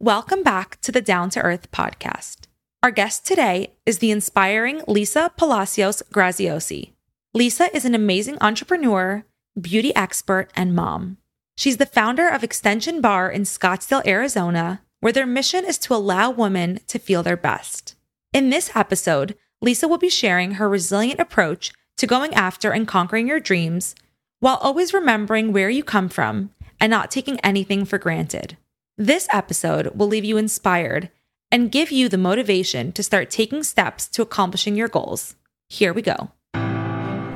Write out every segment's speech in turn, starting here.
Welcome back to the Down to Earth podcast. Our guest today is the inspiring Lisa Palacios Graziosi. Lisa is an amazing entrepreneur, beauty expert, and mom. She's the founder of Extension Bar in Scottsdale, Arizona, where their mission is to allow women to feel their best. In this episode, Lisa will be sharing her resilient approach to going after and conquering your dreams while always remembering where you come from and not taking anything for granted. This episode will leave you inspired and give you the motivation to start taking steps to accomplishing your goals. Here we go.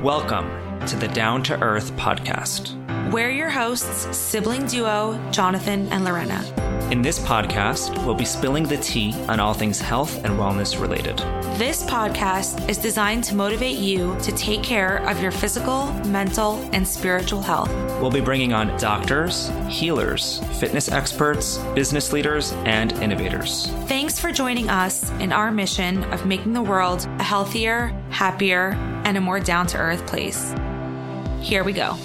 Welcome to the Down to Earth podcast. We're your hosts, sibling duo Jonathan and Lorena. In this podcast, we'll be spilling the tea on all things health and wellness related. This podcast is designed to motivate you to take care of your physical, mental, and spiritual health. We'll be bringing on doctors, healers, fitness experts, business leaders, and innovators. Thanks for joining us in our mission of making the world a healthier, happier, and a more down-to-earth place. Here we go.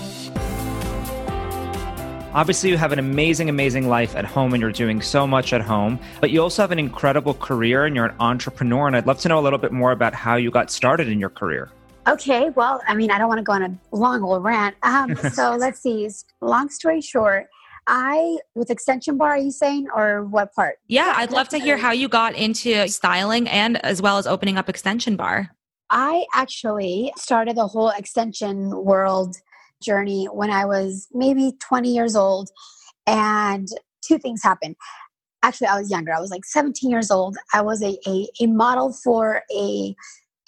Obviously, you have an amazing, amazing life at home and you're doing so much at home, but you also have an incredible career and you're an entrepreneur. And I'd love to know a little bit more about how you got started in your career. Okay. Well, I mean, I don't want to go on a long old rant. So let's see. Long story short, with Extension Bar, are you saying, or what part? Yeah. I'd love to hear how you got into styling and as well as opening up Extension Bar. I actually started the whole extension world journey when I was maybe 20 years old, and two things happened. Actually, I was younger. I was like 17 years old. I was a model for a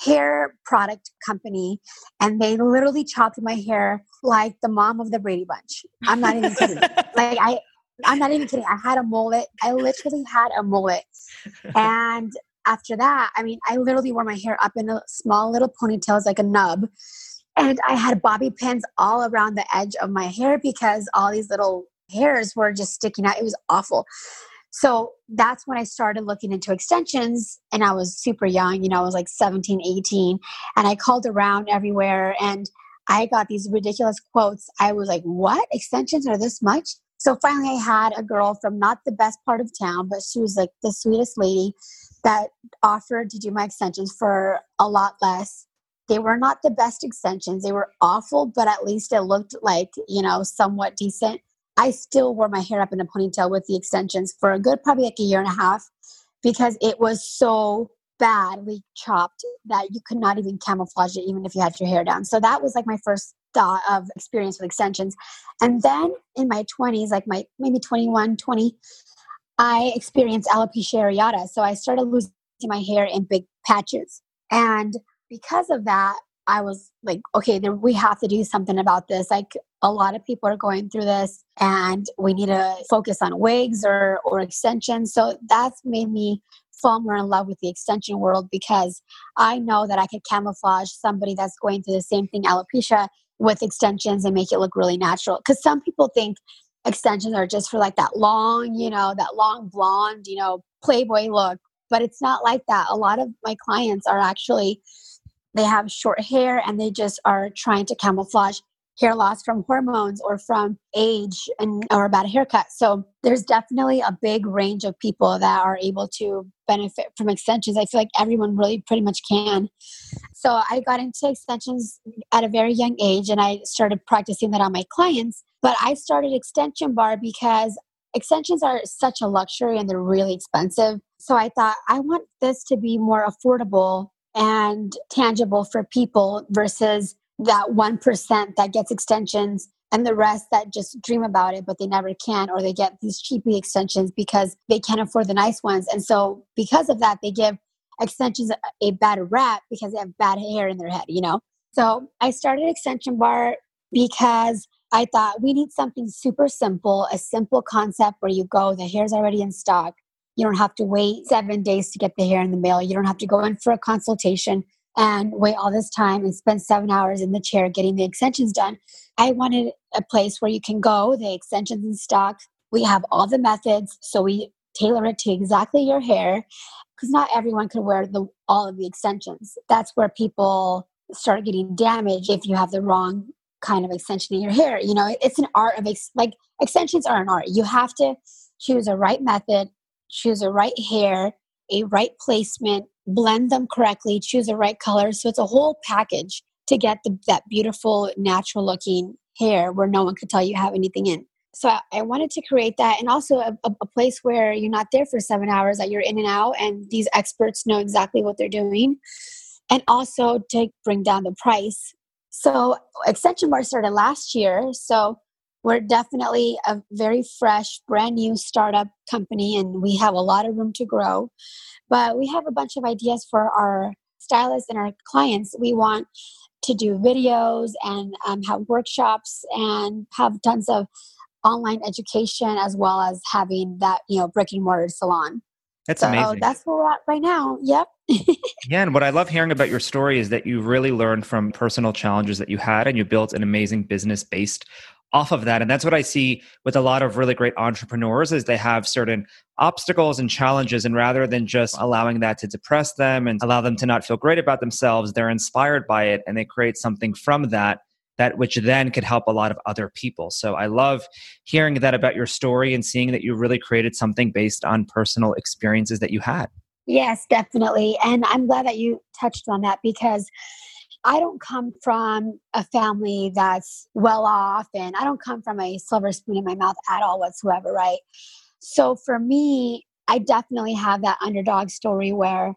hair product company, and they literally chopped my hair like the mom of the Brady Bunch. I'm not even kidding. Like I'm not even kidding. I had a mullet. I literally had a mullet. And after that, I mean, I literally wore my hair up in a small little ponytails like a nub. And I had bobby pins all around the edge of my hair because all these little hairs were just sticking out. It was awful. So that's when I started looking into extensions, and I was super young. You know, I was like 17, 18, and I called around everywhere and I got these ridiculous quotes. I was like, what? Extensions are this much? So finally I had a girl from not the best part of town, but she was like the sweetest lady that offered to do my extensions for a lot less. They were not the best extensions. They were awful, but at least it looked like, you know, somewhat decent. I still wore my hair up in a ponytail with the extensions for a good, probably like a year and a half, because it was so badly chopped that you could not even camouflage it, even if you had your hair down. So that was like my first thought of experience with extensions. And then in my 20s, like my maybe 21, 20, I experienced alopecia areata. So I started losing my hair in big patches. And because of that, I was like, okay, we have to do something about this. Like a lot of people are going through this and we need to focus on wigs or extensions. So that's made me fall more in love with the extension world, because I know that I could camouflage somebody that's going through the same thing, alopecia, with extensions and make it look really natural. Because some people think extensions are just for like that long, you know, that long blonde, you know, Playboy look. But it's not like that. A lot of my clients are actually... they have short hair and they just are trying to camouflage hair loss from hormones or from age or about a haircut. So there's definitely a big range of people that are able to benefit from extensions. I feel like everyone really pretty much can. So I got into extensions at a very young age and I started practicing that on my clients. But I started Extension Bar because extensions are such a luxury and they're really expensive. So I thought, I want this to be more affordable and tangible for people versus that 1% that gets extensions and the rest that just dream about it, but they never can, or they get these cheapy extensions because they can't afford the nice ones. And so because of that, they give extensions a bad rap because they have bad hair in their head, you know? So I started Extension Bar because I thought we need something super simple, a simple concept where you go, the hair's already in stock. You don't have to wait 7 days to get the hair in the mail. You don't have to go in for a consultation and wait all this time and spend 7 hours in the chair getting the extensions done. I wanted a place where you can go, the extensions in stock. We have all the methods, so we tailor it to exactly your hair, because not everyone can wear all of the extensions. That's where people start getting damaged if you have the wrong kind of extension in your hair. You know, it's an art of, like, extensions are an art. You have to choose a right method choose the right hair, a right placement, blend them correctly, choose the right color. So it's a whole package to get that beautiful, natural looking hair where no one could tell you have anything in. So I wanted to create that, and also a place where you're not there for 7 hours, that you're in and out, and these experts know exactly what they're doing, and also to bring down the price. So Extension Bar started last year. So we're definitely a very fresh, brand new startup company, and we have a lot of room to grow. But we have a bunch of ideas for our stylists and our clients. We want to do videos and have workshops and have tons of online education, as well as having that, brick and mortar salon. That's amazing. So that's where we're at right now. Yep. Yeah. And what I love hearing about your story is that you really learned from personal challenges that you had, and you built an amazing business based off of that. And that's what I see with a lot of really great entrepreneurs, is they have certain obstacles and challenges. And rather than just allowing that to depress them and allow them to not feel great about themselves, they're inspired by it, and they create something from that which then could help a lot of other people. So I love hearing that about your story and seeing that you really created something based on personal experiences that you had. Yes, definitely. And I'm glad that you touched on that, because I don't come from a family that's well off, and I don't come from a silver spoon in my mouth at all whatsoever, right? So for me, I definitely have that underdog story where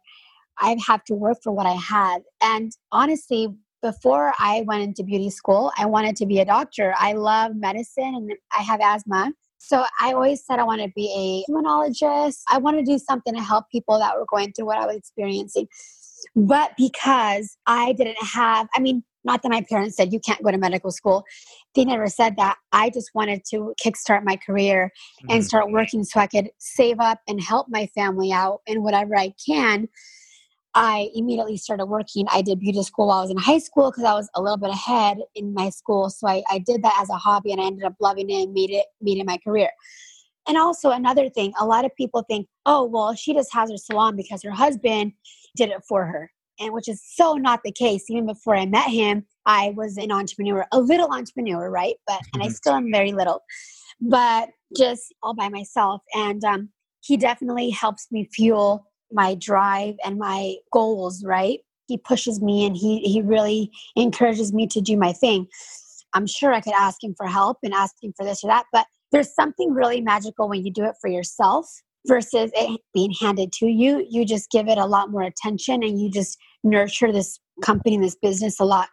I have to work for what I had. And honestly, before I went into beauty school, I wanted to be a doctor. I love medicine, and I have asthma. So I always said I want to be a immunologist. I want to do something to help people that were going through what I was experiencing. But because I didn't have, not that my parents said you can't go to medical school. They never said that. I just wanted to kickstart my career and start working so I could save up and help my family out in whatever I can. I immediately started working. I did beauty school while I was in high school because I was a little bit ahead in my school. So I did that as a hobby, and I ended up loving it and made it my career. And also another thing, a lot of people think, oh, well, she just has her salon because her husband did it for her. And which is so not the case. Even before I met him, I was an entrepreneur, a little entrepreneur, right? And I still am very little, but just all by myself. And he definitely helps me fuel my drive and my goals, right? He pushes me, and he really encourages me to do my thing. I'm sure I could ask him for help and ask him for this or that, but there's something really magical when you do it for yourself versus it being handed to you. You just give it a lot more attention, and you just nurture this company, this business a lot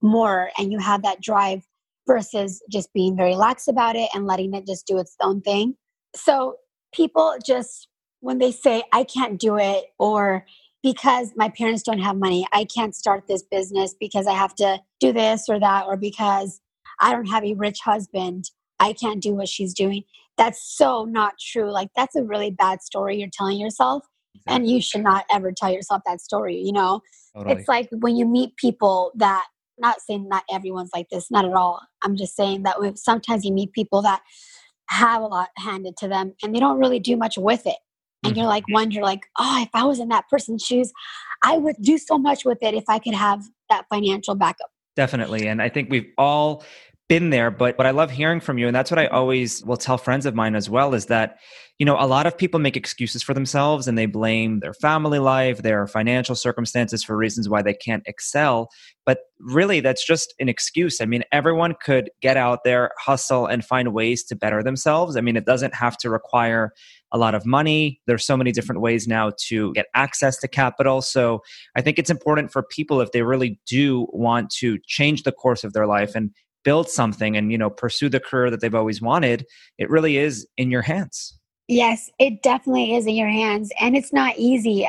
more, and you have that drive versus just being very lax about it and letting it just do its own thing. So people just, when they say, I can't do it, or because my parents don't have money, I can't start this business because I have to do this or that, or because I don't have a rich husband, I can't do what she's doing. That's so not true. That's a really bad story you're telling yourself. Exactly. And you should not ever tell yourself that story, Totally. It's like when you meet people that, not saying not everyone's like this, not at all. I'm just saying that sometimes you meet people that have a lot handed to them, and they don't really do much with it. And you're oh, if I was in that person's shoes, I would do so much with it if I could have that financial backup. Definitely. And I think we've all been there, but what I love hearing from you, and that's what I always will tell friends of mine as well, is that, a lot of people make excuses for themselves, and they blame their family life, their financial circumstances for reasons why they can't excel. But really, that's just an excuse. Everyone could get out there, hustle, and find ways to better themselves. It doesn't have to require a lot of money. There's so many different ways now to get access to capital. So I think it's important for people, if they really do want to change the course of their life and build something and, pursue the career that they've always wanted, it really is in your hands. Yes, it definitely is in your hands. And it's not easy.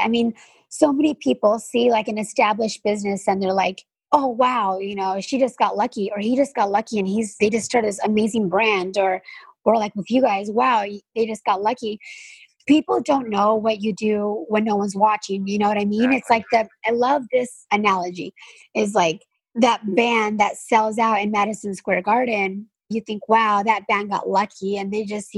So many people see an established business, and they're like, oh, wow, she just got lucky, or he just got lucky, and they just started this amazing brand, or with you guys, wow, they just got lucky. People don't know what you do when no one's watching. You know what I mean? Exactly. It's I love this analogy, is that band that sells out in Madison Square Garden. You think, wow, that band got lucky, and they just,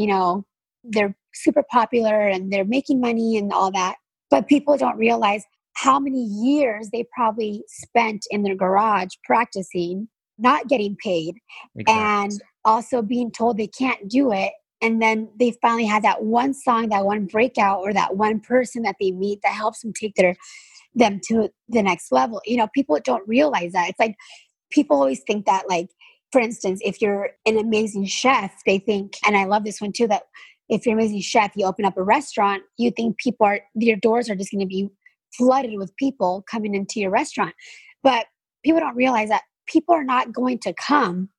they're super popular and they're making money and all that. But people don't realize how many years they probably spent in their garage practicing, not getting paid, exactly, and also being told they can't do it And then they finally have that one song, that one breakout, or that one person that they meet that helps them take them to the next level. You know, people don't realize that. It's like people always think that, like, for instance, if you're an amazing chef, they think, and I love this one too, that if you're an amazing chef, you open up a restaurant, you think your doors are just going to be flooded with people coming into your restaurant. But people don't realize that people are not going to come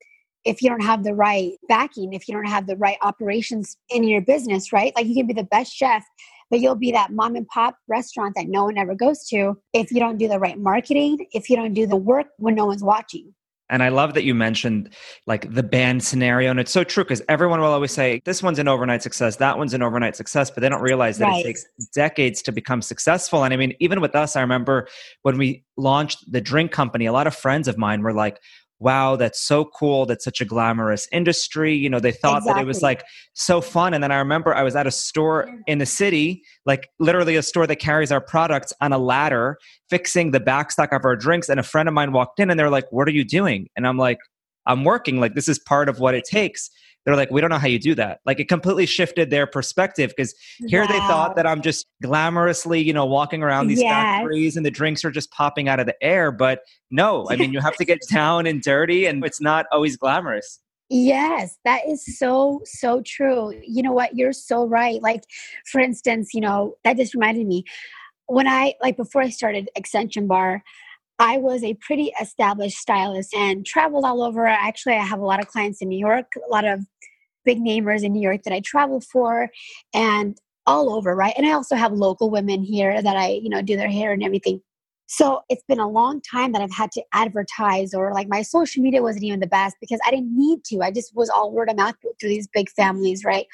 if you don't have the right backing, if you don't have the right operations in your business, right? Like, you can be the best chef, but you'll be that mom and pop restaurant that no one ever goes to if you don't do the right marketing, if you don't do the work when no one's watching. And I love that you mentioned, like, the band scenario. And it's so true, because everyone will always say, this one's an overnight success, that one's an overnight success, but they don't realize that It takes decades to become successful. And I mean, even with us, I remember when we launched the drink company, a lot of friends of mine were like, wow, that's so cool. That's such a glamorous industry. You know, they thought that it was, like, so fun. And then I remember I was at a store in the city, like literally a store that carries our products, on a ladder, fixing the backstock of our drinks. And a friend of mine walked in and they're like, what are you doing? And I'm like, I'm working. Like, this is part of what it takes. They're like, we don't know how you do that. Like, it completely shifted their perspective, because here They thought that I'm just glamorously, you know, walking around these factories and the drinks are just popping out of the air. But no, I mean, you have to get down and dirty, and it's not always glamorous. Yes, that is so, so true. You know what? You're so right. Like, for instance, you know, that just reminded me when before I started Extension Bar, I was a pretty established stylist and traveled all over. Actually, I have a lot of clients in New York, a lot of big namers in New York that I travel for, and all over, right? And I also have local women here that I, you know, do their hair and everything. So it's been a long time that I've had to advertise, or like my social media wasn't even the best because I didn't need to. I just was all word of mouth through these big families, right?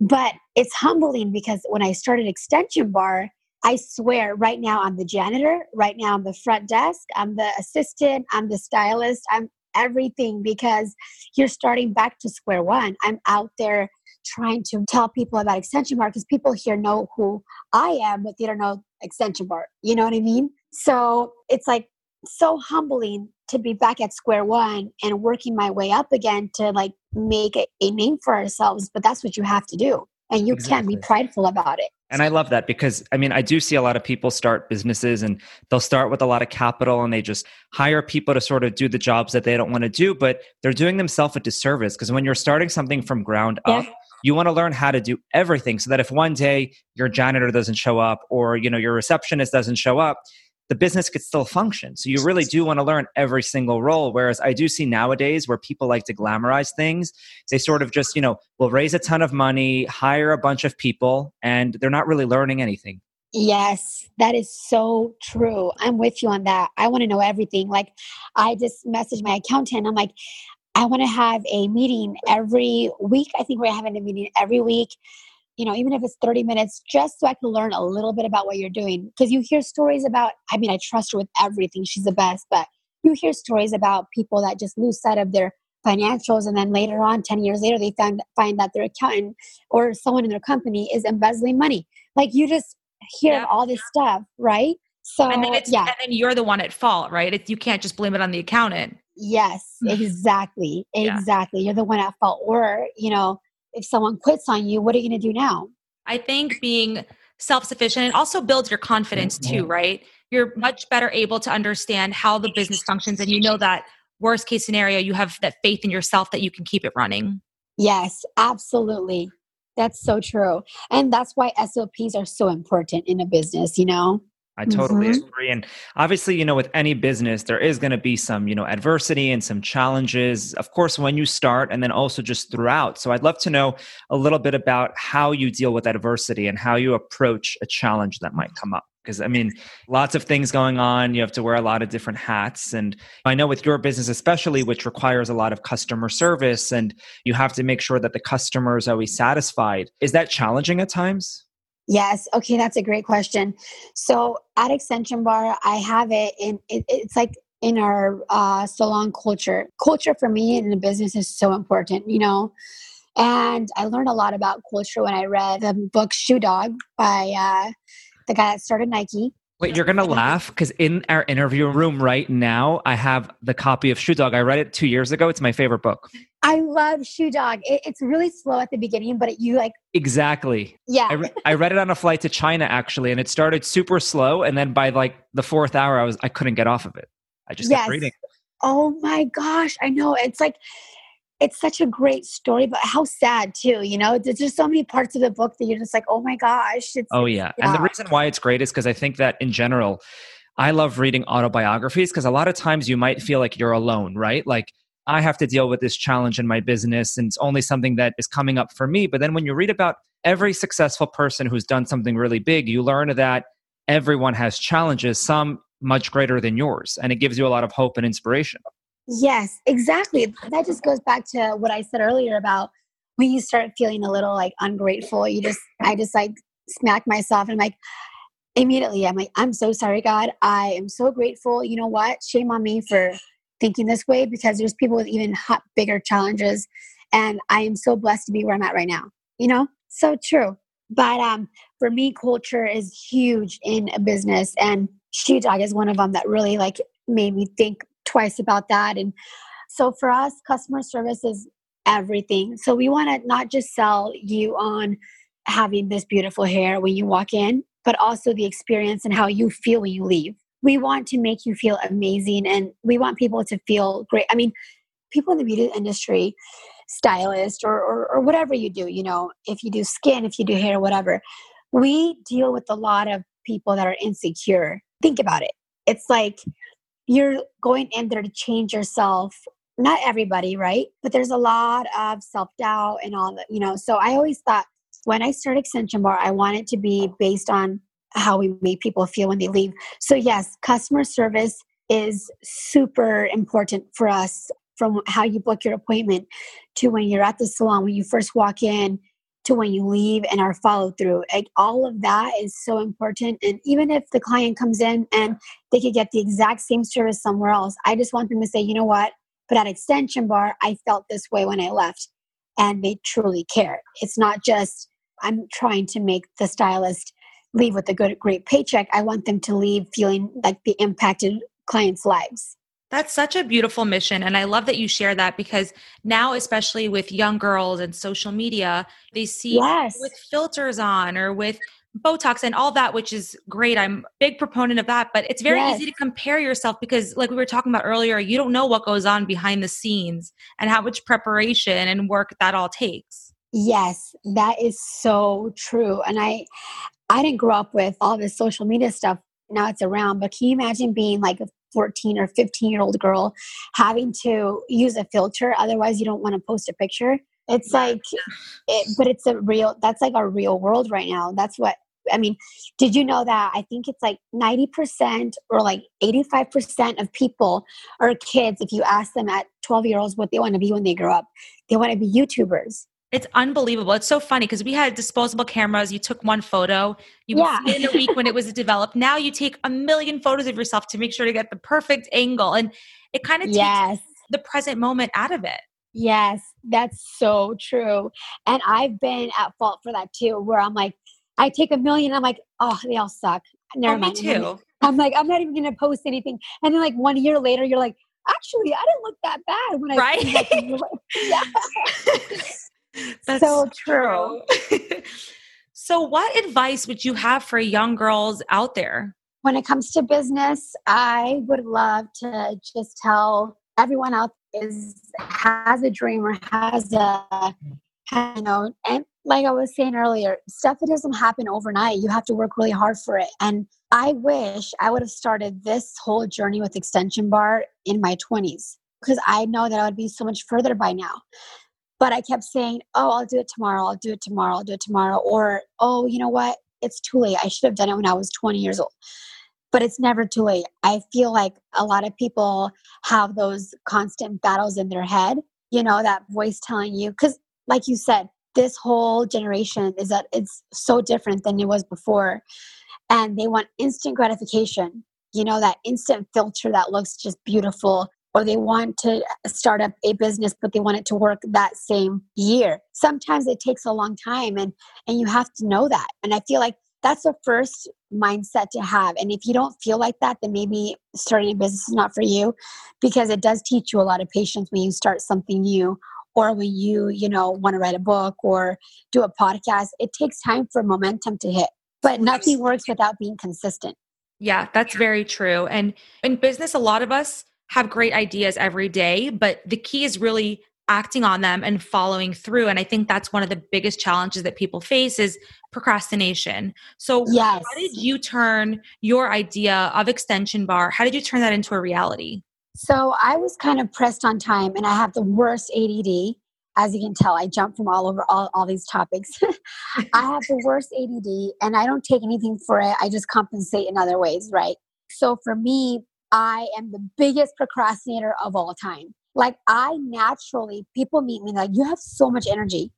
But it's humbling because when I started Extension Bar, I swear right now I'm the janitor, right now I'm the front desk, I'm the assistant, I'm the stylist, I'm everything, because you're starting back to square one. I'm out there trying to tell people about Extension Bar because people here know who I am, but they don't know Extension Bar. You know what I mean? So it's like so humbling to be back at square one and working my way up again to like make a name for ourselves. But that's what you have to do. And you Can't be prideful about it. And I love that because, I mean, I do see a lot of people start businesses and they'll start with a lot of capital and they just hire people to sort of do the jobs that they don't want to do, but they're doing themselves a disservice because when you're starting something from ground up, you want to learn how to do everything so that if one day your janitor doesn't show up or, you know, your receptionist doesn't show up, the business could still function. So you really do want to learn every single role. Whereas I do see nowadays where people like to glamorize things, they sort of just, you know, will raise a ton of money, hire a bunch of people, and they're not really learning anything. Yes, that is so true. I'm with you on that. I want to know everything. Like I just messaged my accountant. I'm like, I want to have a meeting every week. I think we're having a meeting every week. You know, even if it's 30 minutes, just so I can learn a little bit about what you're doing. Because you hear stories about, I mean, I trust her with everything. She's the best. But you hear stories about people that just lose sight of their financials. And then later on, 10 years later, they find that their accountant or someone in their company is embezzling money. Like you just hear all this stuff, right? So, and then you're the one at fault, right? You can't just blame it on the accountant. Yes, exactly. Exactly. You're the one at fault. Or, you know, if someone quits on you, what are you going to do now? I think being self-sufficient, and also builds your confidence too, right? You're much better able to understand how the business functions. And you know that worst case scenario, you have that faith in yourself that you can keep it running. Yes, absolutely. That's so true. And that's why SOPs are so important in a business, you know? I totally agree. And obviously, you know, with any business, there is going to be some, you know, adversity and some challenges, of course, when you start and then also just throughout. So I'd love to know a little bit about how you deal with adversity and how you approach a challenge that might come up. Because I mean, lots of things going on. You have to wear a lot of different hats. And I know with your business, especially, which requires a lot of customer service and you have to make sure that the customer is always satisfied. Is that challenging at times? Yes. Okay. That's a great question. So at Extension Bar, I have it in, it's like in our salon culture. Culture for me in the business is so important, you know, and I learned a lot about culture when I read the book Shoe Dog by the guy that started Nike. Wait, you're going to laugh because in our interview room right now, I have the copy of Shoe Dog. I read it 2 years ago. It's my favorite book. I love Shoe Dog. It's really slow at the beginning, but Exactly. Yeah. I read it on a flight to China actually, and it started super slow. And then by like the fourth hour, I couldn't get off of it. I just kept reading. Oh my gosh. I know. It's like, it's such a great story, but how sad too, you know? There's just so many parts of the book that you're just like, oh my gosh. Yeah. And the reason why it's great is because I think that in general, I love reading autobiographies because a lot of times you might feel like you're alone, right? Like, I have to deal with this challenge in my business and it's only something that is coming up for me. But then when you read about every successful person who's done something really big, you learn that everyone has challenges, some much greater than yours. And it gives you a lot of hope and inspiration. Yes, exactly. That just goes back to what I said earlier about when you start feeling a little like ungrateful, I just like smack myself and I'm like, I'm so sorry, God. I am so grateful. You know what? Shame on me for thinking this way because there's people with even bigger challenges. And I am so blessed to be where I'm at right now, you know? So true. But for me, culture is huge in a business. And Shoe Dog is one of them that really like made me think twice about that. And so for us, customer service is everything. So we want to not just sell you on having this beautiful hair when you walk in, but also the experience and how you feel when you leave. We want to make you feel amazing and we want people to feel great. I mean, people in the beauty industry, stylist or whatever you do, you know, if you do skin, if you do hair, whatever, we deal with a lot of people that are insecure. Think about it. It's like you're going in there to change yourself. Not everybody, right? But there's a lot of self-doubt and all that, you know? So I always thought when I started Extension Bar, I wanted to be based on how we make people feel when they leave. So yes, customer service is super important for us, from how you book your appointment to when you're at the salon, when you first walk in, to when you leave, and our follow through. Like, all of that is so important. And even if the client comes in and they could get the exact same service somewhere else, I just want them to say, you know what? But at Extension Bar, I felt this way when I left. And they truly care. It's not just, I'm trying to make the stylist leave with a great paycheck. I want them to leave feeling like they impacted clients' lives. That's such a beautiful mission. And I love that you share that because now, especially with young girls and social media, they see with filters on or with Botox and all that, which is great. I'm a big proponent of that, but it's very easy to compare yourself because like we were talking about earlier, you don't know what goes on behind the scenes and how much preparation and work that all takes. Yes, that is so true. And I didn't grow up with all this social media stuff. Now it's around, but can you imagine being like a 14 or 15-year-old girl having to use a filter? Otherwise you don't want to post a picture. It's like, but it's that's like our real world right now. That's what, I mean, did you know that? I think it's like 90% or like 85% of people are kids. If you ask them at 12-year-olds what they want to be when they grow up, they want to be YouTubers. It's unbelievable. It's so funny because we had disposable cameras. You took one photo. You would see it in a week when it was developed. Now you take a million photos of yourself to make sure to get the perfect angle. And it kind of takes the present moment out of it. Yes, that's so true. And I've been at fault for that too, where I'm like, I take a million. I'm like, oh, they all suck. Never mind. Me too. I'm like, I'm not even going to post anything. And then like 1 year later, you're like, actually, I didn't look that bad when I. Right? That's so true. So what advice would you have for young girls out there? When it comes to business, I would love to just tell everyone out has a dream or has a, you know, and like I was saying earlier, stuff that doesn't happen overnight. You have to work really hard for it. And I wish I would have started this whole journey with Extension Bar in my 20s because I know that I would be so much further by now. But I kept saying, oh, I'll do it tomorrow. Or, oh, you know what? It's too late. I should have done it when I was 20 years old. But it's never too late. I feel like a lot of people have those constant battles in their head, you know, that voice telling you, because like you said, this whole generation is that it's so different than it was before. And they want instant gratification, you know, that instant filter that looks just beautiful, or they want to start up a business, but they want it to work that same year. Sometimes it takes a long time and you have to know that. And I feel like that's the first mindset to have. And if you don't feel like that, then maybe starting a business is not for you, because it does teach you a lot of patience when you start something new or when you, you know, want to write a book or do a podcast, it takes time for momentum to hit. But nothing works without being consistent. Yeah, that's very true. And in business, a lot of us have great ideas every day, but the key is really acting on them and following through. And I think that's one of the biggest challenges that people face is procrastination. So yes. How did you turn your idea of Extension Bar? How did you turn that into a reality? So I was kind of pressed on time, and I have the worst ADD. As you can tell, I jump from all over all these topics. I have the worst ADD and I don't take anything for it. I just compensate in other ways, right? So for me, I am the biggest procrastinator of all time. Like I naturally, people meet me like, you have so much energy.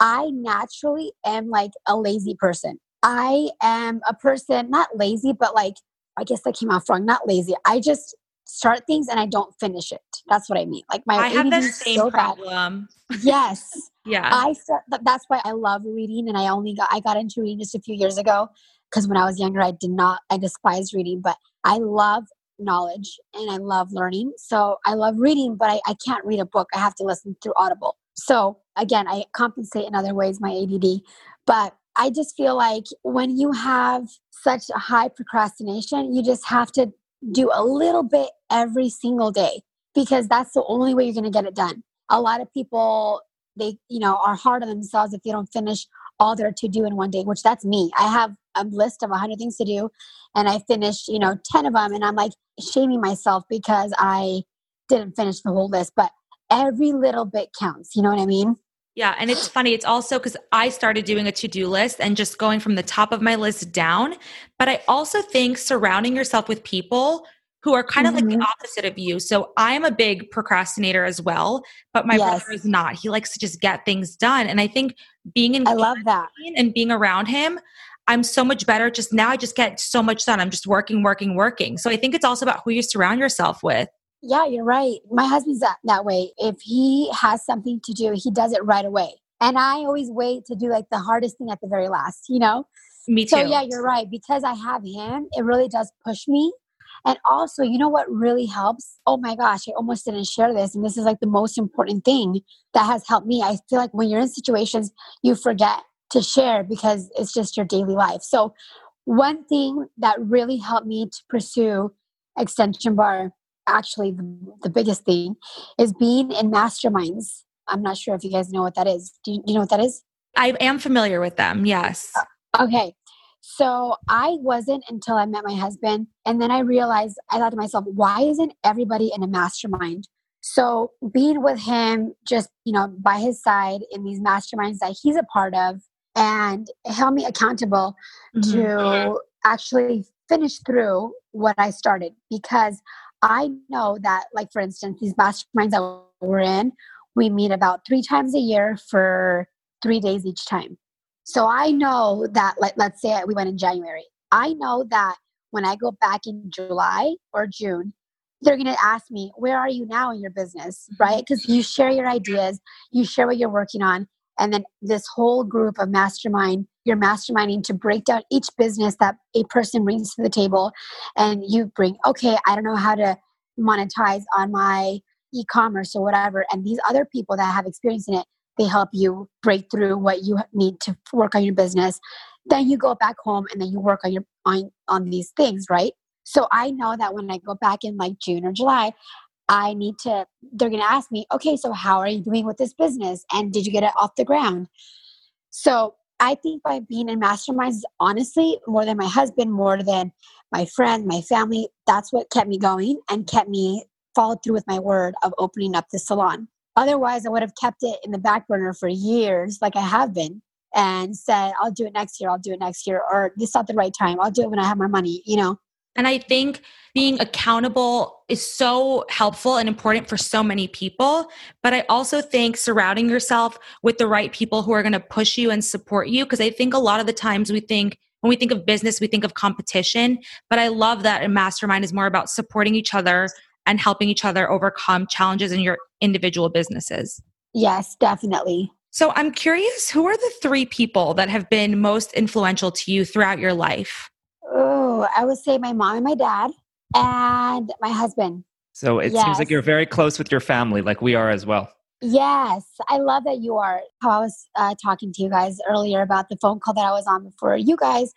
I naturally am like a lazy person. I am a person, not lazy, but like, I guess that came off wrong, not lazy. I just start things and I don't finish it. That's what I mean. Like my I have that same so problem. Yes. Yeah. That's why I love reading, and I got into reading just a few years ago because when I was younger I despised reading, but I love knowledge and I love learning. So I love reading, but I can't read a book. I have to listen through Audible. So again, I compensate in other ways, my ADD, but I just feel like when you have such a high procrastination, you just have to do a little bit every single day because that's the only way you're going to get it done. A lot of people, they, you know, are hard on themselves if they don't finish all their to do in one day, which that's me. I have a list of 100 things to do and I finished, you know, 10 of them, and I'm like shaming myself because I didn't finish the whole list, but every little bit counts. You know what I mean? Yeah. And it's funny. It's also because I started doing a to-do list and just going from the top of my list down. But I also think surrounding yourself with people who are kind of like the opposite of you. So I'm a big procrastinator as well, but my brother is not. He likes to just get things done. And I think being in and being around him, I'm so much better. Just now I just get so much done. I'm just working. So I think it's also about who you surround yourself with. Yeah, you're right. My husband's that way. If he has something to do, he does it right away. And I always wait to do like the hardest thing at the very last, you know? Me too. So yeah, you're right. Because I have him, it really does push me. And also, you know what really helps? Oh my gosh, I almost didn't share this. And this is like the most important thing that has helped me. I feel like when you're in situations, you forget to share because it's just your daily life. So one thing that really helped me to pursue Extension Bar, actually the biggest thing, is being in masterminds. I'm not sure if you guys know what that is. Do you know what that is? I am familiar with them. Yes. Okay. So I wasn't until I met my husband. And then I thought to myself, why isn't everybody in a mastermind? So being with him, just, you know, by his side in these masterminds that he's a part of, and held me accountable to actually finish through what I started, because I know that, like, for instance, these masterminds that we're in, we meet about 3 times a year for 3 days each time. So I know that, like, let's say we went in January. I know that when I go back in July or June, they're going to ask me, where are you now in your business, right? Because you share your ideas, you share what you're working on. And then this whole group of mastermind, you're masterminding to break down each business that a person brings to the table. And you bring, okay, I don't know how to monetize on my e-commerce or whatever. And these other people that have experience in it, they help you break through what you need to work on your business. Then you go back home and then you work on on these things, right? So I know that when I go back in like June or July, they're going to ask me, okay, so how are you doing with this business? And did you get it off the ground? So I think by being in masterminds, honestly, more than my husband, more than my friend, my family, that's what kept me going and kept me followed through with my word of opening up the salon. Otherwise, I would have kept it in the back burner for years, like I have been, and said, I'll do it next year, or this is not the right time, I'll do it when I have more money, you know? And I think being accountable is so helpful and important for so many people. But I also think surrounding yourself with the right people who are going to push you and support you. Because I think a lot of the times when we think of business, we think of competition. But I love that a mastermind is more about supporting each other and helping each other overcome challenges in your individual businesses. Yes, definitely. So I'm curious, who are the 3 people that have been most influential to you throughout your life? Oh, I would say my mom and my dad and my husband. So it seems like you're very close with your family, like we are as well. Yes, I love that you are. How I was talking to you guys earlier about the phone call that I was on before you guys.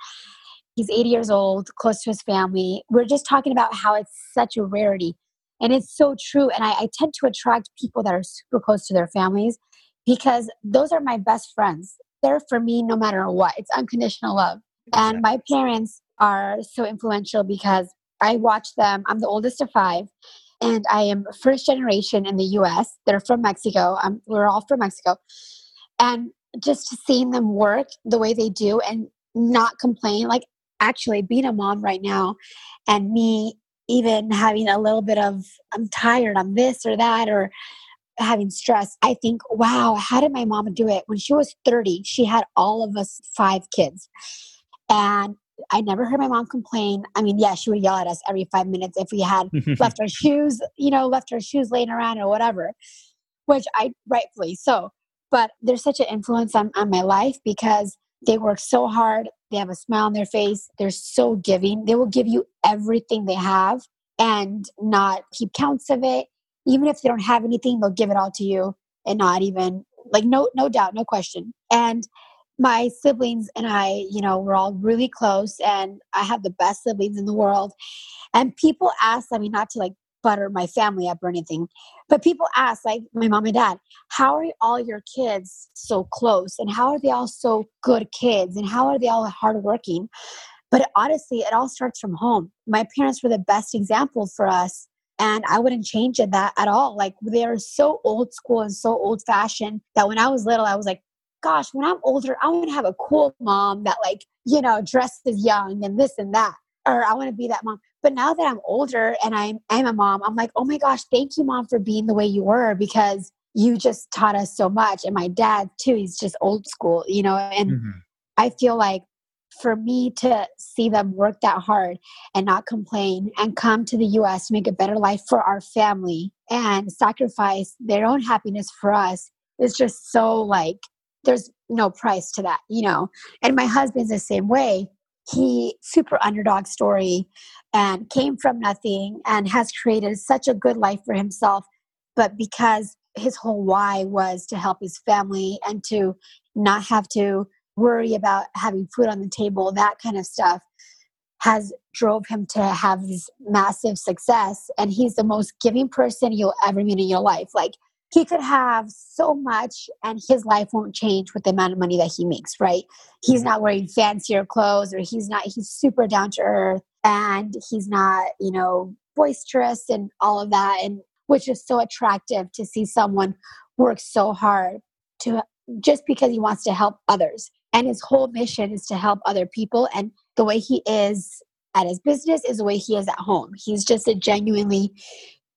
He's 80 years old, close to his family. We're just talking about how it's such a rarity. And it's so true. And I tend to attract people that are super close to their families because those are my best friends. They're for me no matter what. It's unconditional love. Exactly. And my parents are so influential because I watch them. I'm the oldest of five. And I am first generation in the US. They're from Mexico. We're all from Mexico. And just seeing them work the way they do and not complain. Like actually being a mom right now and me even having a little bit of, I'm tired, I'm this or that, or having stress. I think, wow, how did my mom do it? When she was 30, she had all of us 5 kids. And I never heard my mom complain. I mean, yeah, she would yell at us every 5 minutes if we had left our shoes laying around or whatever, which I rightfully so. But there's such an influence on my life because they work so hard. They have a smile on their face. They're so giving. They will give you everything they have and not keep counts of it. Even if they don't have anything, they'll give it all to you and not even like no doubt, no question. And my siblings and I, we're all really close and I have the best siblings in the world. And people ask, I mean, not to like butter my family up or anything, but people ask like my mom and dad, how are all your kids so close? And how are they all so good kids? And how are they all hardworking? But honestly, it all starts from home. My parents were the best example for us. And I wouldn't change it that at all. Like they are so old school and so old fashioned that when I was little, I was like, gosh, when I'm older, I want to have a cool mom that like, dresses young and this and that, or I want to be that mom. But now that I'm older and I'm a mom, I'm like, oh my gosh, thank you, Mom, for being the way you were because you just taught us so much. And my dad too, he's just old school, and I feel like for me to see them work that hard and not complain and come to the US to make a better life for our family and sacrifice their own happiness for us is just so like, there's no price to that, And my husband's the same way. He super underdog story and came from nothing and has created such a good life for himself. But because his whole why was to help his family and to not have to worry about having food on the table, that kind of stuff has drove him to have this massive success. And he's the most giving person you'll ever meet in your life. Like he could have so much and his life won't change with the amount of money that he makes, right? He's not wearing fancier clothes or he's super down to earth and he's not, boisterous and all of that. And which is so attractive to see someone work so hard to just because he wants to help others. And his whole mission is to help other people. And the way he is at his business is the way he is at home. He's just a genuinely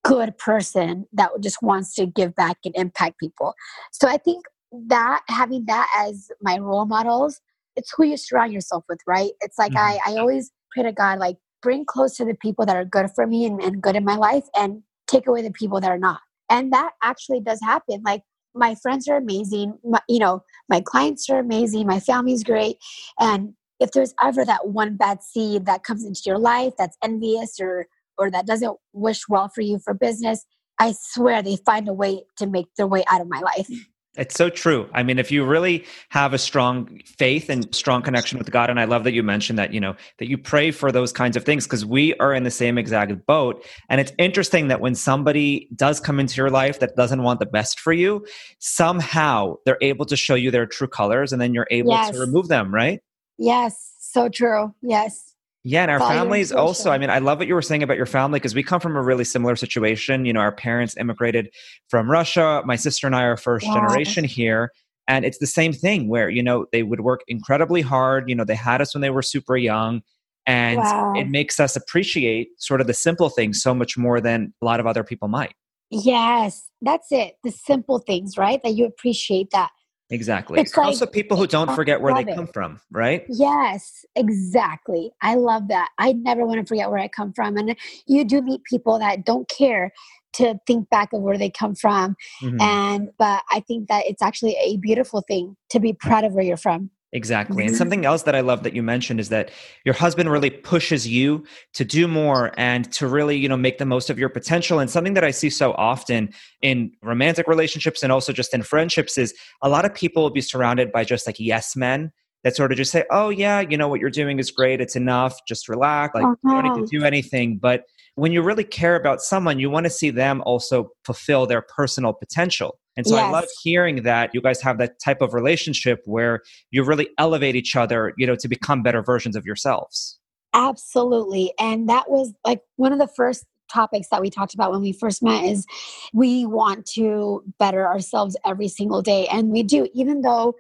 good person that just wants to give back and impact people. So I think that having that as my role models, it's who you surround yourself with, right? It's like I always pray to God, like bring close to the people that are good for me and good in my life and take away the people that are not. And that actually does happen. Like my friends are amazing. My clients are amazing. My family's great. And if there's ever that one bad seed that comes into your life that's envious or that doesn't wish well for you for business, I swear they find a way to make their way out of my life. It's so true. I mean, if you really have a strong faith and strong connection with God, and I love that you mentioned that, that you pray for those kinds of things because we are in the same exact boat. And it's interesting that when somebody does come into your life that doesn't want the best for you, somehow they're able to show you their true colors and then you're able to remove them, right? Yes. So true. Yes. Yeah. And our families also, I mean, I love what you were saying about your family because we come from a really similar situation. Our parents immigrated from Russia. My sister and I are first generation here. And it's the same thing where, they would work incredibly hard. They had us when they were super young. And it makes us appreciate sort of the simple things so much more than a lot of other people might. Yes, that's it. The simple things, right? That you appreciate that. Exactly. It's like, also people who don't forget where they come from, right? Yes, exactly. I love that. I never want to forget where I come from. And you do meet people that don't care to think back of where they come from. But I think that it's actually a beautiful thing to be proud of where you're from. Exactly. And something else that I love that you mentioned is that your husband really pushes you to do more and to really, you know, make the most of your potential. And something that I see so often in romantic relationships and also just in friendships is a lot of people will be surrounded by just like yes men that sort of just say, oh yeah, you know, what you're doing is great. It's enough. Just relax. Like you don't need to do anything. But when you really care about someone, you want to see them also fulfill their personal potential. And so I love hearing that you guys have that type of relationship where you really elevate each other, you know, to become better versions of yourselves. Absolutely. And that was like one of the first topics that we talked about when we first met is we want to better ourselves every single day. And we do, even though,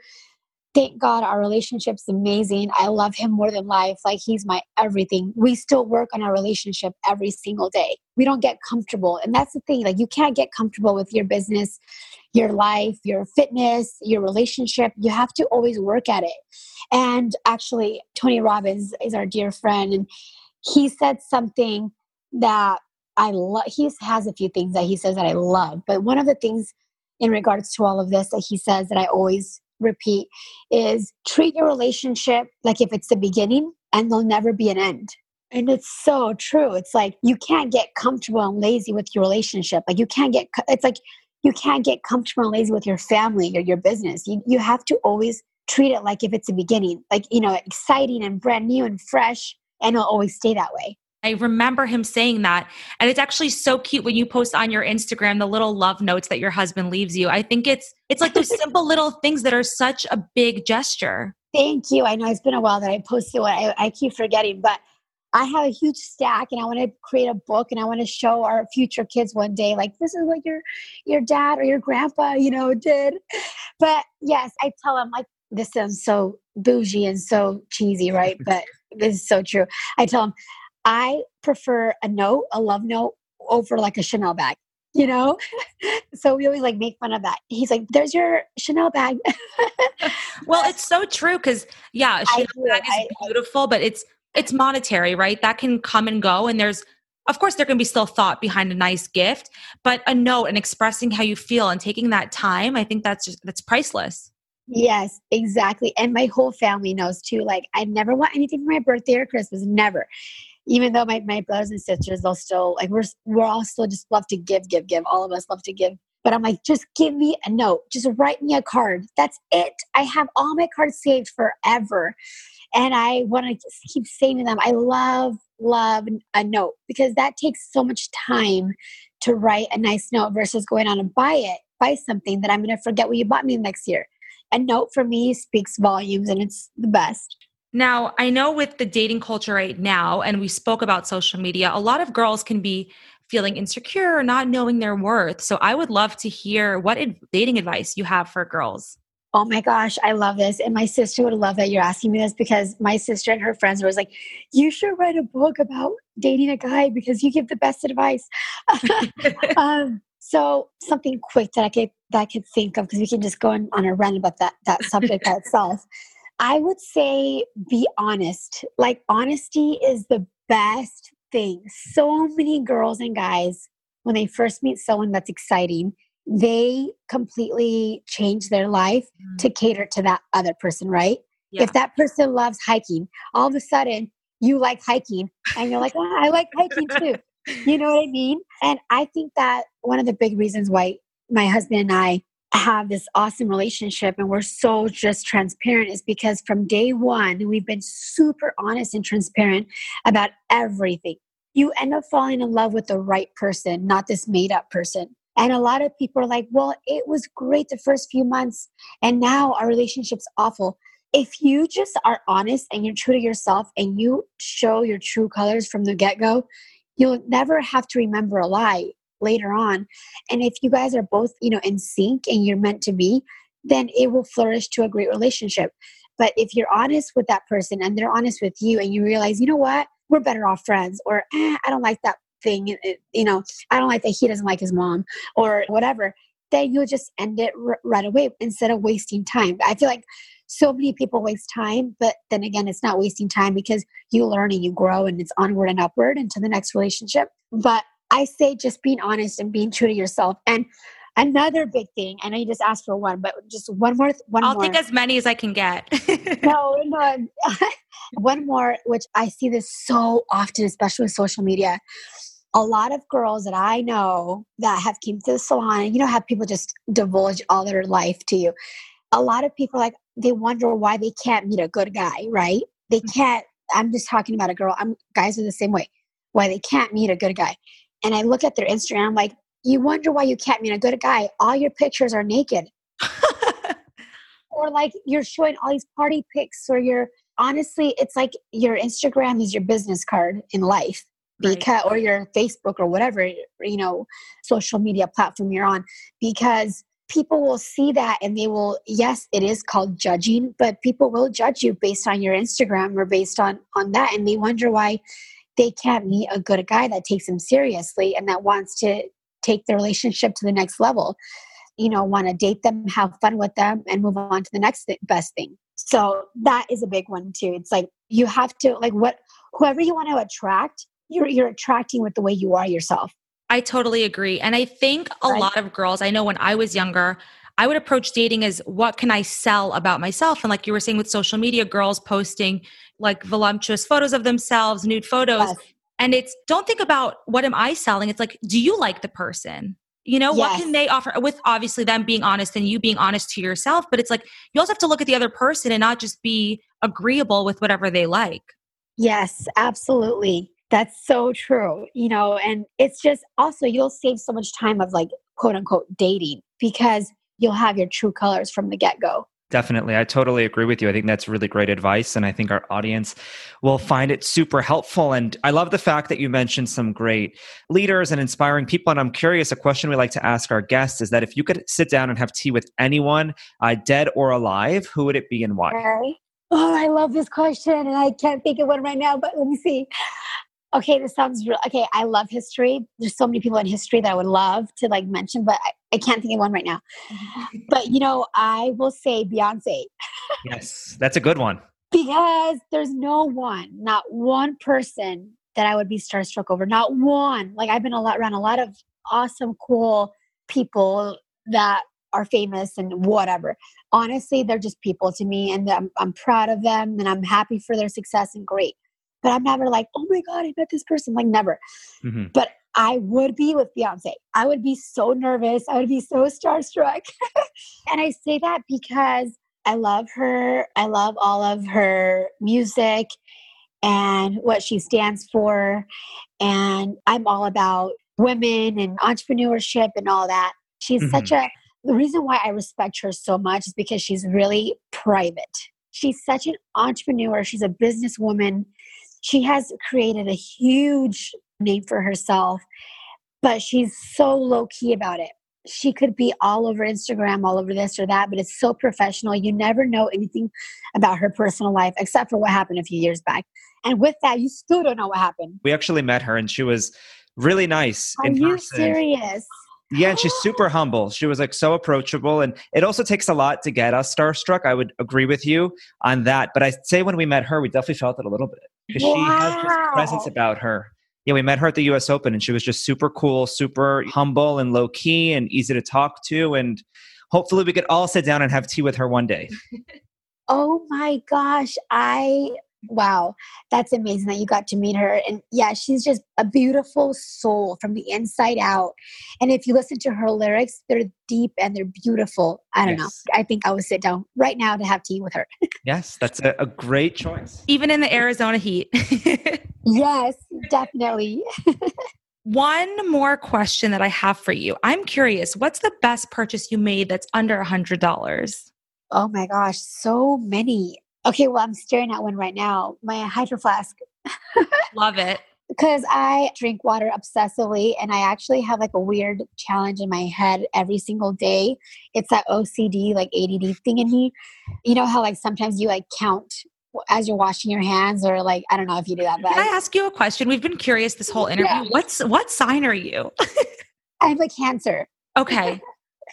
thank God our relationship's amazing. I love him more than life. Like he's my everything. We still work on our relationship every single day. We don't get comfortable. And that's the thing. Like you can't get comfortable with your business, your life, your fitness, your relationship. You have to always work at it. And actually, Tony Robbins is our dear friend. And he said something that I love. He has a few things that he says that I love. But one of the things in regards to all of this that he says that I always repeat is treat your relationship like if it's the beginning and there'll never be an end. And it's so true. It's like you can't get comfortable and lazy with your relationship. Like you can't get, it's like you can't get comfortable and lazy with your family or your business. You have to always treat it like if it's the beginning, like, you know, exciting and brand new and fresh, and it'll always stay that way. I remember him saying that. And it's actually so cute when you post on your Instagram, the little love notes that your husband leaves you. I think it's like those simple little things that are such a big gesture. Thank you. I know it's been a while that I posted what I keep forgetting, but I have a huge stack and I want to create a book and I want to show our future kids one day, like this is what your dad or your grandpa, you know, did. But yes, I tell him like, this sounds so bougie and so cheesy, right? But this is so true. I tell him, I prefer a love note over like a Chanel bag, you know? So we always like make fun of that. He's like, there's your Chanel bag. Well, it's so true because a Chanel bag is beautiful, but it's monetary, right? That can come and go. And there's, of course, there can be still thought behind a nice gift, but a note and expressing how you feel and taking that time, I think that's priceless. Yes, exactly. And my whole family knows too. Like I never want anything for my birthday or Christmas, never. Even though my brothers and sisters, they'll still like, we're all still just love to give. All of us love to give. But I'm like, just give me a note. Just write me a card. That's it. I have all my cards saved forever. And I want to just keep saying to them, I love a note because that takes so much time to write a nice note versus going on and buy something that I'm going to forget what you bought me next year. A note for me speaks volumes and it's the best. Now, I know with the dating culture right now, and we spoke about social media, a lot of girls can be feeling insecure or not knowing their worth. So I would love to hear what dating advice you have for girls. Oh my gosh, I love this. And my sister would love that you're asking me this because my sister and her friends were always like, you should write a book about dating a guy because you give the best advice. So something quick that I could think of because we can just go on a rant about that subject by itself. I would say be honest. Like honesty is the best thing. So many girls and guys, when they first meet someone that's exciting, they completely change their life to cater to that other person, right? Yeah. If that person loves hiking, all of a sudden you like hiking and you're like, oh, I like hiking too. You know what I mean? And I think that one of the big reasons why my husband and I have this awesome relationship and we're so just transparent is because from day one, we've been super honest and transparent about everything. You end up falling in love with the right person, not this made up person. And a lot of people are like, well, it was great the first few months and now our relationship's awful. If you just are honest and you're true to yourself and you show your true colors from the get-go, you'll never have to remember a lie later on. And if you guys are both, you know, in sync and you're meant to be, then it will flourish to a great relationship. But if you're honest with that person and they're honest with you and you realize, you know what, we're better off friends, or I don't like that thing. You know, I don't like that he doesn't like his mom or whatever, then you'll just end it right away instead of wasting time. I feel like so many people waste time, but then again, it's not wasting time because you learn and you grow and it's onward and upward into the next relationship. But I say just being honest and being true to yourself. And Another big thing. I know you just asked for one, but just one more. I'll take as many as I can get. No. One more, which I see this so often, especially with social media. A lot of girls that I know that have came to the salon, you know, have people just divulge all their life to you. A lot of people, like, they wonder why they can't meet a good guy, right? They can't. I'm just talking about a girl. Guys are the same way. Why they can't meet a good guy. And I look at their Instagram, I'm like, you wonder why you can't meet a good guy. All your pictures are naked. Or like you're showing all these party pics, or you're, honestly, it's like your Instagram is your business card in life. Because, or your Facebook or whatever, you know, social media platform you're on, because people will see that and they will, yes, it is called judging, but people will judge you based on your Instagram or based on that. And they wonder why they can't meet a good guy that takes them seriously and that wants to take their relationship to the next level, you know, want to date them, have fun with them, and move on to the next best thing. So that is a big one too. It's like, you have to, like, whoever you want to attract, you're attracting with the way you are yourself. I totally agree. And I think a lot of girls, I know when I was younger, I would approach dating as, what can I sell about myself? And like you were saying with social media, girls posting like voluptuous photos of themselves, nude photos. Yes. And it's, don't think about what am I selling? It's like, do you like the person? You know, yes. What can they offer, with obviously them being honest and you being honest to yourself? But it's like, you also have to look at the other person and not just be agreeable with whatever they like. Yes, absolutely. That's so true, you know, and it's just also, you'll save so much time of like, quote unquote, dating, because you'll have your true colors from the get-go. Definitely. I totally agree with you. I think that's really great advice. And I think our audience will find it super helpful. And I love the fact that you mentioned some great leaders and inspiring people. And I'm curious, a question we like to ask our guests is that if you could sit down and have tea with anyone, dead or alive, who would it be and why? Okay. Oh, I love this question. And I can't think of one right now, but let me see. Okay, this sounds real. Okay, I love history. There's so many people in history that I would love to like mention, but I can't think of one right now. But you know, I will say Beyonce. Yes, that's a good one. Because there's no one, not one person that I would be starstruck over. Not one. Like, I've been around a lot of awesome, cool people that are famous and whatever. Honestly, they're just people to me, and I'm proud of them, and I'm happy for their success and great. But I'm never like, oh my God, I met this person. Like, never. Mm-hmm. But I would be with Beyonce. I would be so nervous. I would be so starstruck. And I say that because I love her. I love all of her music and what she stands for. And I'm all about women and entrepreneurship and all that. She's mm-hmm. The reason why I respect her so much is because she's really private. She's such an entrepreneur. She's a businesswoman. She has created a huge name for herself, but she's so low-key about it. She could be all over Instagram, all over this or that, but it's so professional. You never know anything about her personal life, except for what happened a few years back. And with that, you still don't know what happened. We actually met her and she was really nice in person. Are you serious? Yeah, and she's super humble. She was like so approachable. And it also takes a lot to get us starstruck. I would agree with you on that. But I'd say when we met her, we definitely felt it a little bit. Because wow. She has this presence about her. Yeah, we met her at the US Open and she was just super cool, super humble and low key and easy to talk to. And hopefully we could all sit down and have tea with her one day. Oh my gosh. Wow, that's amazing that you got to meet her. And yeah, she's just a beautiful soul from the inside out. And if you listen to her lyrics, they're deep and they're beautiful. I don't know. I think I would sit down right now to have tea with her. Yes, that's a great choice. Even in the Arizona heat. Yes, definitely. One more question that I have for you. I'm curious, what's the best purchase you made that's under $100? Oh my gosh, so many. Okay, well, I'm staring at one right now. My Hydro Flask. Love it. Because I drink water obsessively, and I actually have like a weird challenge in my head every single day. It's that OCD, like ADD thing in me. You know how like sometimes you like count as you're washing your hands, or like, I don't know if you do that. But can I ask you a question? We've been curious this whole interview. Yeah. What sign are you? I'm a Cancer. Okay,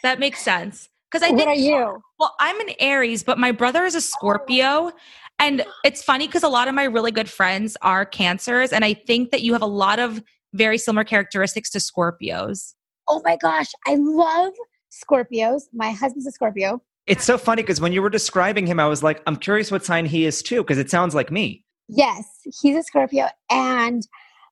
that makes sense. What are you? Well, I'm an Aries, but my brother is a Scorpio. And it's funny because a lot of my really good friends are Cancers. And I think that you have a lot of very similar characteristics to Scorpios. Oh my gosh. I love Scorpios. My husband's a Scorpio. It's so funny because when you were describing him, I was like, I'm curious what sign he is too, because it sounds like me. Yes, he's a Scorpio. And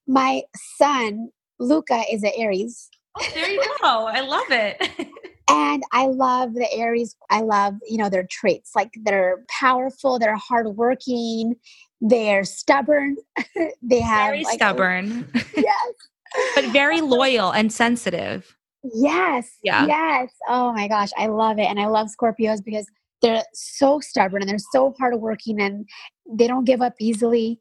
my son, Luca, is an Aries. Oh, there you go. I love it. And I love the Aries. I love, you know, their traits, like they're powerful, they're hardworking, they're stubborn. They have very like, stubborn. Yes. But very loyal and sensitive. Yes. Yeah. Yes. Oh my gosh. I love it. And I love Scorpios because they're so stubborn and they're so hardworking and they don't give up easily.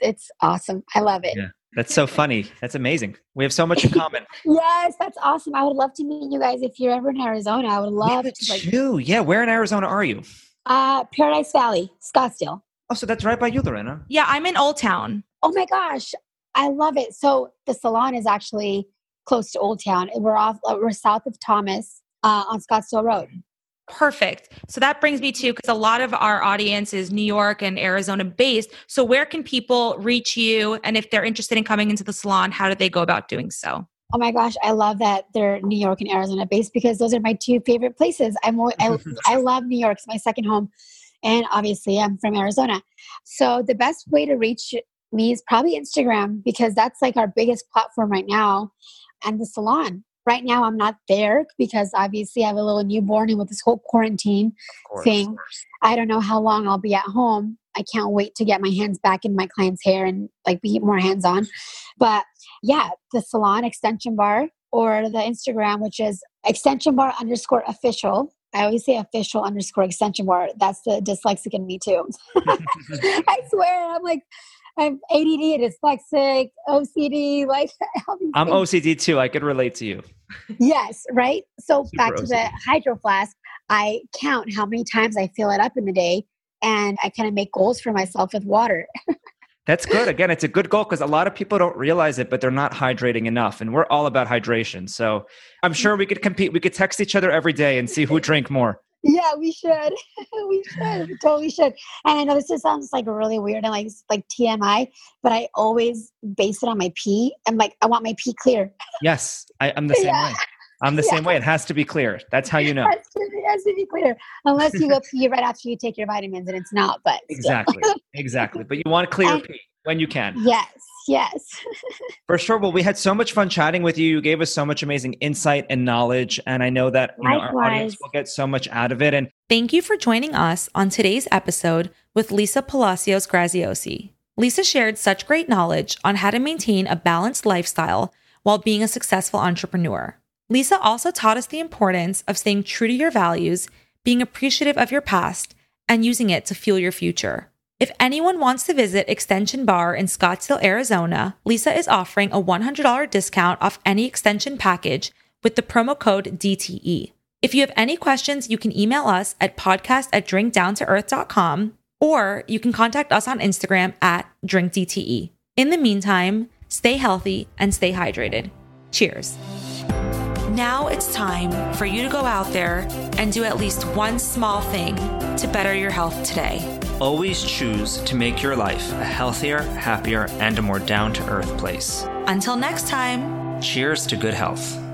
It's awesome. I love it. Yeah. That's so funny. That's amazing. We have so much in common. Yes, that's awesome. I would love to meet you guys if you're ever in Arizona. I would love to. Like, yeah, where in Arizona are you? Paradise Valley, Scottsdale. Oh, so that's right by you, Lorena. Yeah, I'm in Old Town. Oh my gosh, I love it. So the salon is actually close to Old Town. We're south of Thomas on Scottsdale Road. Perfect. So that brings me to, because a lot of our audience is New York and Arizona based. So where can people reach you? And if they're interested in coming into the salon, how do they go about doing so? Oh my gosh. I love that they're New York and Arizona based because those are my two favorite places. I love New York. It's my second home. And obviously I'm from Arizona. So the best way to reach me is probably Instagram because that's like our biggest platform right now and the salon. Right now, I'm not there because obviously I have a little newborn and with this whole quarantine thing, I don't know how long I'll be at home. I can't wait to get my hands back in my client's hair and like be more hands-on. But yeah, the salon Extension Bar or the Instagram, which is Extension Bar_official. I always say official_Extension Bar. That's the dyslexic in me too. I swear, I'm like... I'm ADD, dyslexic, OCD, like... I'm OCD too. I could relate to you. Yes, right? So super back to OCD. The Hydro Flask, I count how many times I fill it up in the day and I kind of make goals for myself with water. That's good. Again, it's a good goal because a lot of people don't realize it, but they're not hydrating enough. And we're all about hydration. So I'm sure we could compete. We could text each other every day and see who drank more. Yeah, we should. We totally should. And I know this just sounds like really weird and like TMI, but I always base it on my pee. I'm like, I want my pee clear. Yes, I'm the same way. I'm the same way. It has to be clear. That's how you know. It has to be clear. Unless you go pee right after you take your vitamins and it's not, but still. Exactly. But you want clear pee when you can. Yes. For sure. Well, we had so much fun chatting with you. You gave us so much amazing insight and knowledge. And I know that our audience will get so much out of it. And thank you for joining us on today's episode with Lisa Palacios Graziosi. Lisa shared such great knowledge on how to maintain a balanced lifestyle while being a successful entrepreneur. Lisa also taught us the importance of staying true to your values, being appreciative of your past, and using it to fuel your future. If anyone wants to visit Extension Bar in Scottsdale, Arizona, Lisa is offering a $100 discount off any extension package with the promo code DTE. If you have any questions, you can email us at podcast@drinkdowntoearth.com or you can contact us on Instagram at drinkdte. In the meantime, stay healthy and stay hydrated. Cheers. Now it's time for you to go out there and do at least one small thing to better your health today. Always choose to make your life a healthier, happier, and a more down-to-earth place. Until next time, cheers to good health.